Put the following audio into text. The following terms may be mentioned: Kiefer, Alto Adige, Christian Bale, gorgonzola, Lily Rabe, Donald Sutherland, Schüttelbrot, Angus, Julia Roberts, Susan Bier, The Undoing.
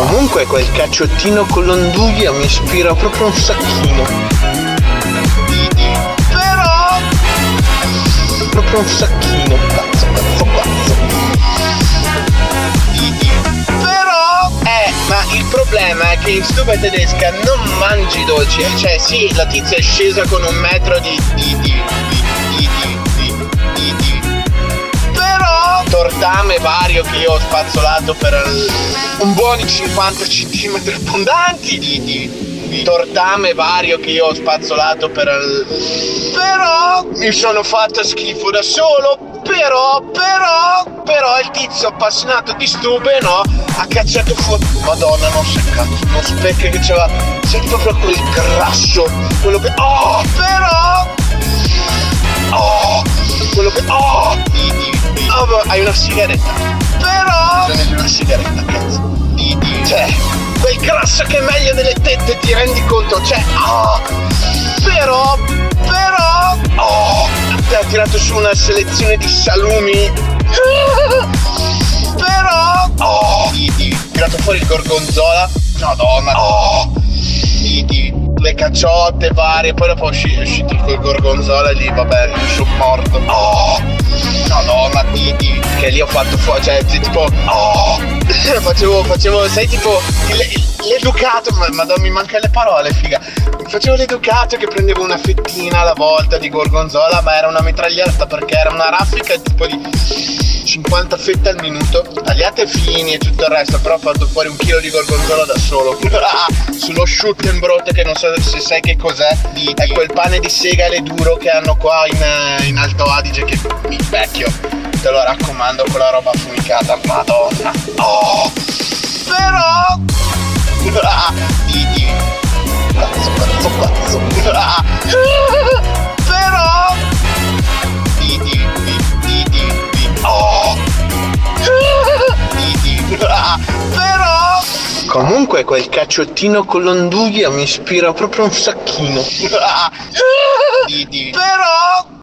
Comunque quel cacciottino con l'onduglia mi ispira proprio un sacchino. Però proprio un sacchino. Cazzo, cazzo, cazzo. Però ma il problema è che in stufa tedesca non mangi dolci. Cioè sì, la tizia è scesa con un metro di tordame vario che io ho spazzolato per un buoni 50 cm abbondanti di tordame vario che io ho spazzolato per però mi sono fatto schifo da solo. Però il tizio appassionato di stube, no, ha cacciato fuori. Madonna, non si è cazzo uno specchio che c'era, c'è proprio quel grasso, quello che hai una sigaretta. Però non è una sigaretta, cazzo. Cioè, quel grasso che è meglio delle tette, ti rendi conto? Cioè, ti ha tirato su una selezione di salumi. Tirato fuori il gorgonzola. Madonna. Le cacciotte varie. Poi dopo è uscito il gorgonzola e lì, vabbè, sono morto. Madonna, che lì ho fatto fuori, cioè tipo facevo sai tipo l'educato, madonna mi mancano le parole, figa, facevo l'educato che prendevo una fettina alla volta di gorgonzola, ma era una mitragliata perché era una raffica tipo di 50 fette al minuto, tagliate fini e tutto il resto, però ho fatto fuori 1 chilo di gorgonzola da solo sullo Schüttelbrot, che non so se sai che cos'è, è quel pane di segale duro che hanno qua in Alto Adige, che il vecchio, te lo raccomando, con la roba affumicata, madonna. Però cazzo. Però però comunque quel cacciottino con l'onduglia mi ispira proprio un sacchino. Però